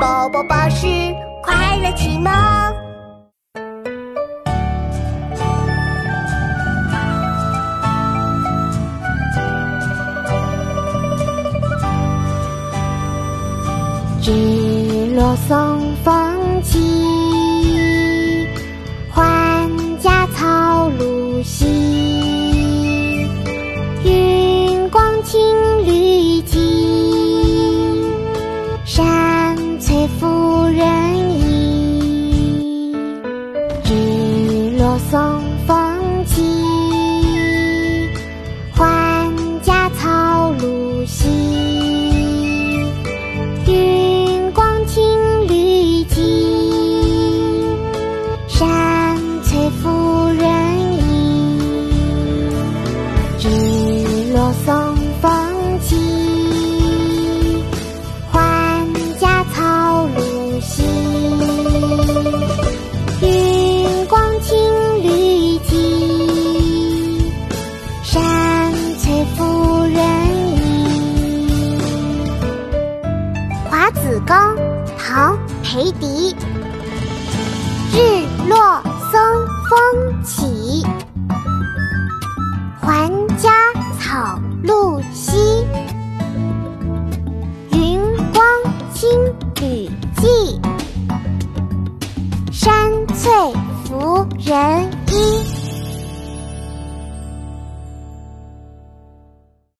宝宝巴士快乐启蒙。日落松风起，还家草露稀。云光青绿际，山翠妇人衣。日落松风起，还家草露稀。 松风起，还家草露稀。云光青绿际，山翠妇人衣。华子庚，唐·裴迪。日落松风起，还家草露稀。云光青绿际，山翠妇人衣。